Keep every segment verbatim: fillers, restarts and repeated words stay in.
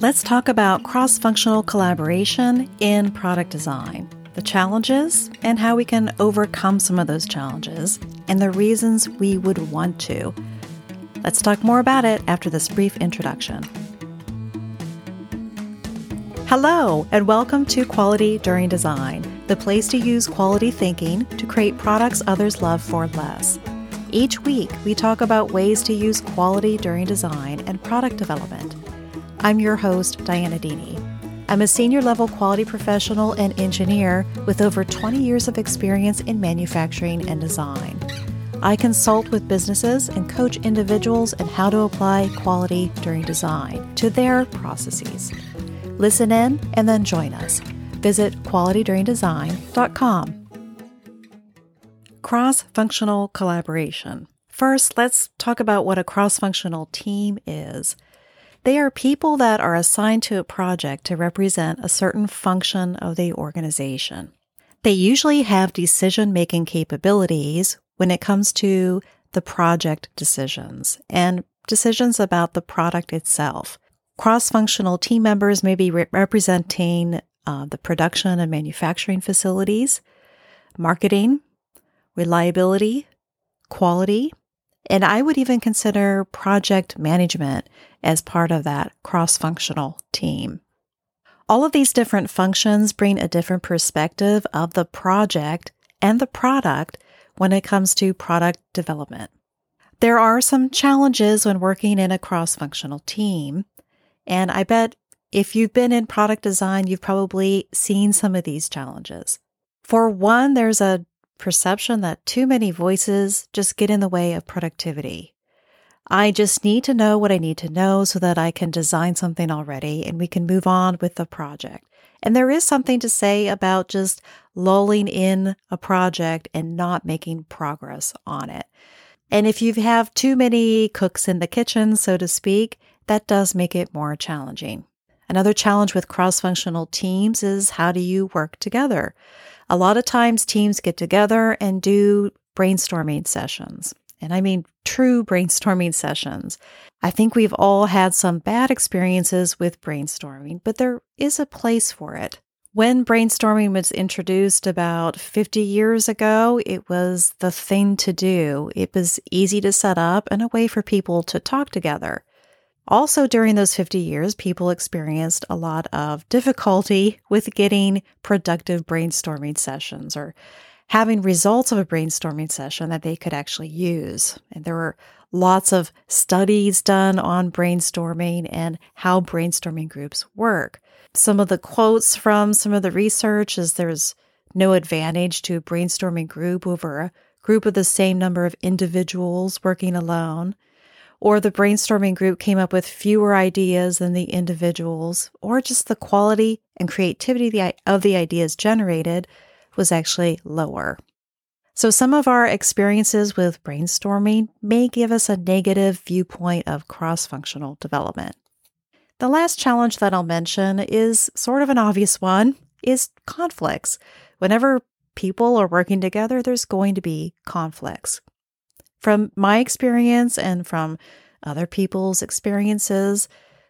let's talk about cross-functional collaboration in product design, the challenges and how we can overcome some of those challenges, and the reasons we would want to. Let's talk more about it after this brief introduction. Hello, and welcome to Quality During Design, the place to use quality thinking to create products others love for less. Each week, we talk about ways to use quality during design and product development. I'm your host, Diana Deeney. I'm a senior-level quality professional and engineer with over twenty years of experience in manufacturing and design. I consult with businesses and coach individuals in how to apply quality during design to their processes. Listen in and then join us. Visit quality during design dot com. Cross-functional collaboration. First, let's talk about what a cross-functional team is. They are people that are assigned to a project to represent a certain function of the organization. They usually have decision-making capabilities when it comes to the project decisions and decisions about the product itself. Cross-functional team members may be re- representing uh, the production and manufacturing facilities, marketing, reliability, quality, and I would even consider project management as part of that cross-functional team. All of these different functions bring a different perspective of the project and the product when it comes to product development. There are some challenges when working in a cross-functional team. And I bet if you've been in product design, you've probably seen some of these challenges. For one, there's a perception that too many voices just get in the way of productivity. I just need to know what I need to know so that I can design something already and we can move on with the project. And there is something to say about just lulling in a project and not making progress on it. And if you have too many cooks in the kitchen, so to speak, that does make it more challenging. Another challenge with cross-functional teams is how do you work together? A lot of times teams get together and do brainstorming sessions. And I mean true brainstorming sessions. I think we've all had some bad experiences with brainstorming, but there is a place for it. When brainstorming was introduced about fifty years ago, it was the thing to do. It was easy to set up and a way for people to talk together. Also, during those fifty years, people experienced a lot of difficulty with getting productive brainstorming sessions or having results of a brainstorming session that they could actually use. And there were lots of studies done on brainstorming and how brainstorming groups work. Some of the quotes from some of the research is there's no advantage to a brainstorming group over a group of the same number of individuals working alone. Or the brainstorming group came up with fewer ideas than the individuals, or just the quality and creativity of the ideas generated was actually lower. So some of our experiences with brainstorming may give us a negative viewpoint of cross-functional development. The last challenge that I'll mention is sort of an obvious one, is conflicts. Whenever people are working together, there's going to be conflicts. From my experience and from other people's experiences,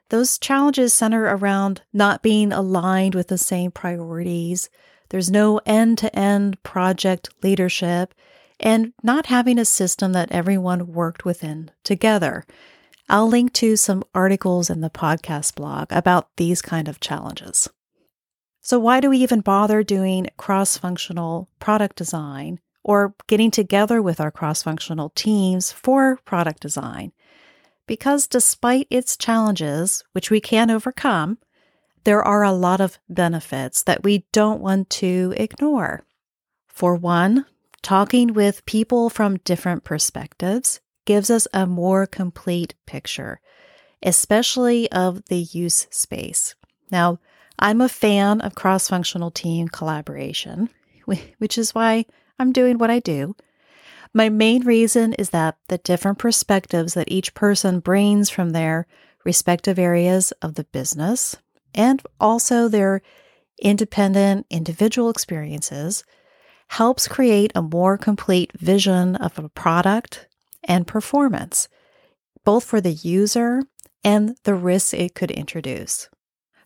those challenges center around not being aligned with the same priorities. There's no end-to-end project leadership and not having a system that everyone worked within together. I'll link to some articles in the podcast blog about these kind of challenges. So why do we even bother doing cross-functional product design or getting together with our cross-functional teams for product design? Because despite its challenges, which we can overcome, there are a lot of benefits that we don't want to ignore. For one, talking with people from different perspectives gives us a more complete picture, especially of the use space. Now, I'm a fan of cross-functional team collaboration, which is why I'm doing what I do. My main reason is that the different perspectives that each person brings from their respective areas of the business and also their independent individual experiences helps create a more complete vision of a product and performance, both for the user and the risks it could introduce.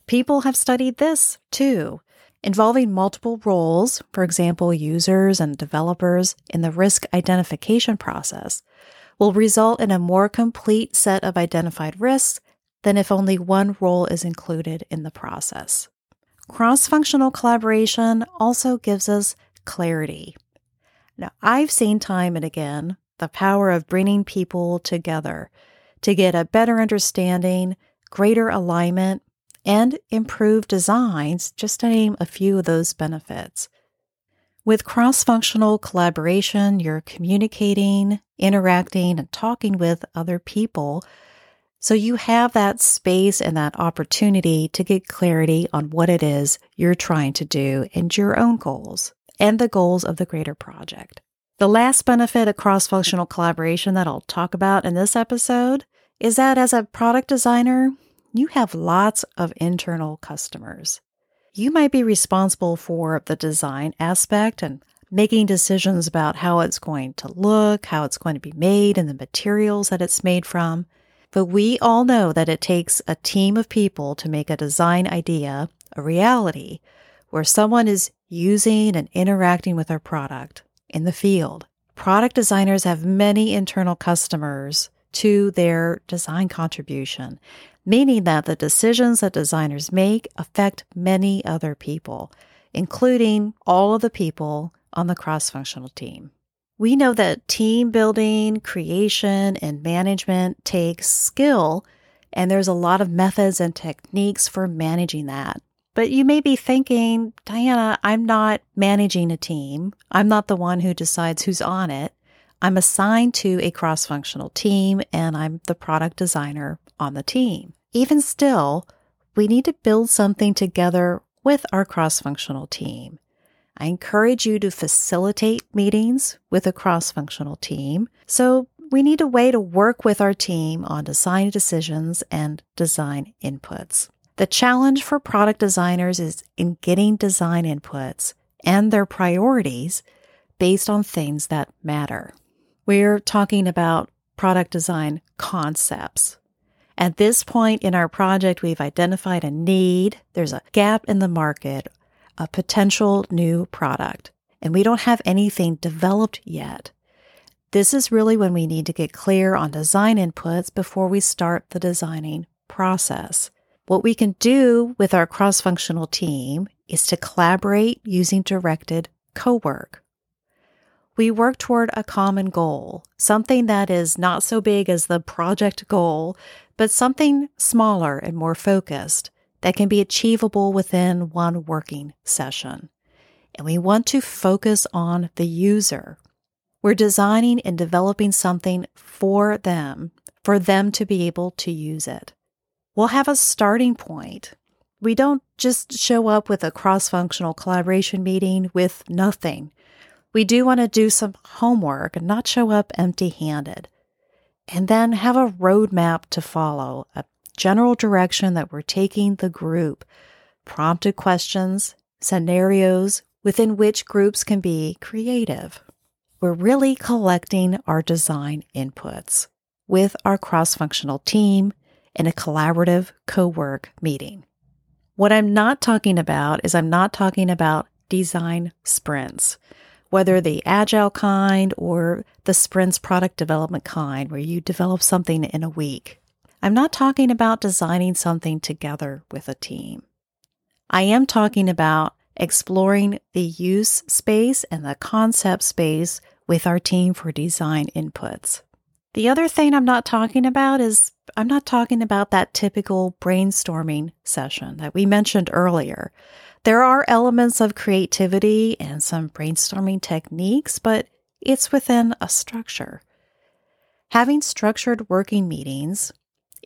People have studied this too, involving multiple roles, for example, users and developers in the risk identification process, will result in a more complete set of identified risks than if only one role is included in the process. Cross-functional collaboration also gives us clarity. Now, I've seen time and again the power of bringing people together to get a better understanding, greater alignment, and improved designs, just to name a few of those benefits. With cross-functional collaboration, you're communicating, interacting, and talking with other people, so you have that space and that opportunity to get clarity on what it is you're trying to do and your own goals and the goals of the greater project. The last benefit of cross-functional collaboration that I'll talk about in this episode is that as a product designer, you have lots of internal customers. You might be responsible for the design aspect and making decisions about how it's going to look, how it's going to be made, and the materials that it's made from. But we all know that it takes a team of people to make a design idea a reality, where someone is using and interacting with our product in the field. Product designers have many internal customers to their design contribution, meaning that the decisions that designers make affect many other people, including all of the people on the cross-functional team. We know that team building, creation, and management takes skill, and there's a lot of methods and techniques for managing that. But you may be thinking, Diana, I'm not managing a team. I'm not the one who decides who's on it. I'm assigned to a cross-functional team, and I'm the product designer on the team. Even still, we need to build something together with our cross-functional team. I encourage you to facilitate meetings with a cross-functional team. So we need a way to work with our team on design decisions and design inputs. The challenge for product designers is in getting design inputs and their priorities based on things that matter. We're talking about product design concepts. At this point in our project, we've identified a need. There's a gap in the market, a potential new product, and we don't have anything developed yet. This is really when we need to get clear on design inputs before we start the designing process. What we can do with our cross-functional team is to collaborate using directed co-work. We work toward a common goal, something that is not so big as the project goal, but something smaller and more focused that can be achievable within one working session. And we want to focus on the user. We're designing and developing something for them, for them to be able to use it. We'll have a starting point. We don't just show up with a cross-functional collaboration meeting with nothing. We do want to do some homework and not show up empty-handed. And then have a roadmap to follow, a general direction that we're taking the group, prompted questions, scenarios within which groups can be creative. We're really collecting our design inputs with our cross-functional team in a collaborative co-work meeting. What I'm not talking about is I'm not talking about design sprints, whether the agile kind or the sprints product development kind, where you develop something in a week. I'm not talking about designing something together with a team. I am talking about exploring the use space and the concept space with our team for design inputs. The other thing I'm not talking about is I'm not talking about that typical brainstorming session that we mentioned earlier. There are elements of creativity and some brainstorming techniques, but it's within a structure. Having structured working meetings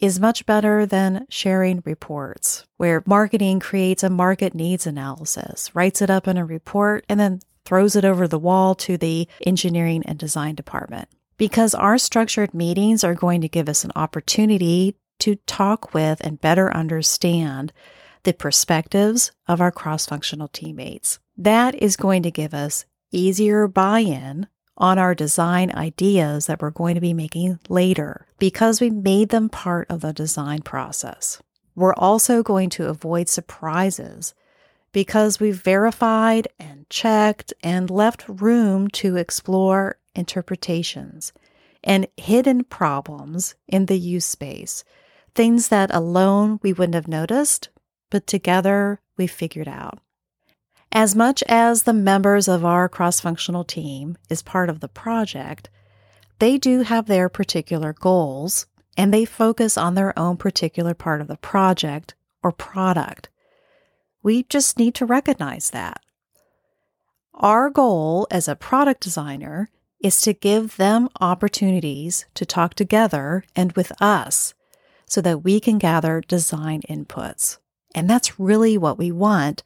is much better than sharing reports, where marketing creates a market needs analysis, writes it up in a report, and then throws it over the wall to the engineering and design department. Because our structured meetings are going to give us an opportunity to talk with and better understand the perspectives of our cross-functional teammates. That is going to give us easier buy-in on our design ideas that we're going to be making later because we made them part of the design process. We're also going to avoid surprises because we've verified and checked and left room to explore interpretations and hidden problems in the use space, things that alone we wouldn't have noticed, but together we figured out. As much as the members of our cross-functional team is part of the project, they do have their particular goals and they focus on their own particular part of the project or product. We just need to recognize that. Our goal as a product designer is to give them opportunities to talk together and with us so that we can gather design inputs. And that's really what we want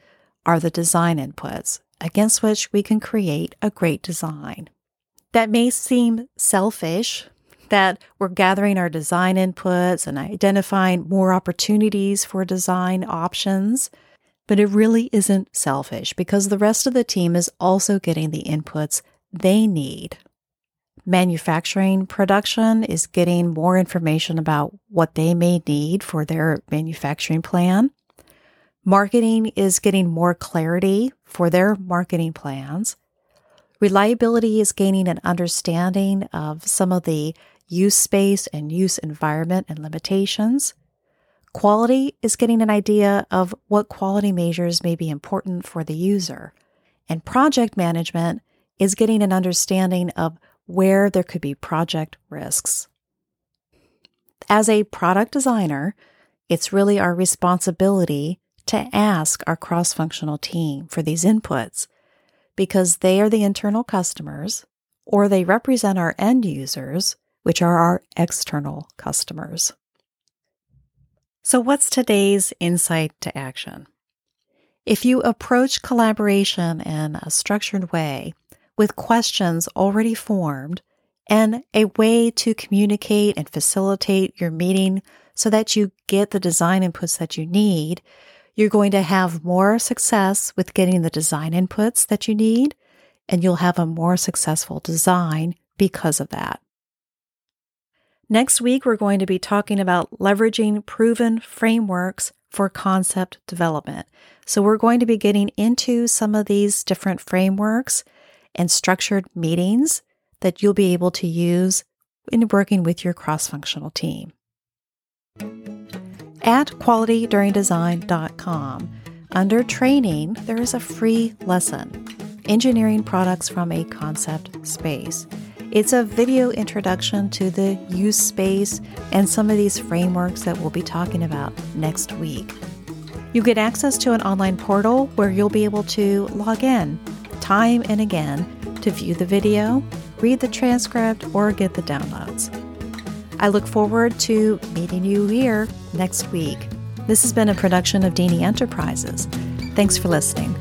are the design inputs against which we can create a great design. That may seem selfish that we're gathering our design inputs and identifying more opportunities for design options, but it really isn't selfish because the rest of the team is also getting the inputs they need. Manufacturing production is getting more information about what they may need for their manufacturing plan. Marketing is getting more clarity for their marketing plans. Reliability is gaining an understanding of some of the use space and use environment and limitations. Quality is getting an idea of what quality measures may be important for the user. And project management is getting an understanding of where there could be project risks. As a product designer, it's really our responsibility to ask our cross-functional team for these inputs, because they are the internal customers, or they represent our end users, which are our external customers. So what's today's insight to action? If you approach collaboration in a structured way, with questions already formed, and a way to communicate and facilitate your meeting so that you get the design inputs that you need, you're going to have more success with getting the design inputs that you need, and you'll have a more successful design because of that. Next week, we're going to be talking about leveraging proven frameworks for concept development. So we're going to be getting into some of these different frameworks and structured meetings that you'll be able to use in working with your cross-functional team. At quality during design dot com, under training, there is a free lesson, Engineering Products from a Concept Space. It's a video introduction to the use space and some of these frameworks that we'll be talking about next week. You get access to an online portal where you'll be able to log in time and again to view the video, read the transcript, or get the downloads. I look forward to meeting you here next week. This has been a production of Deeney Enterprises. Thanks for listening.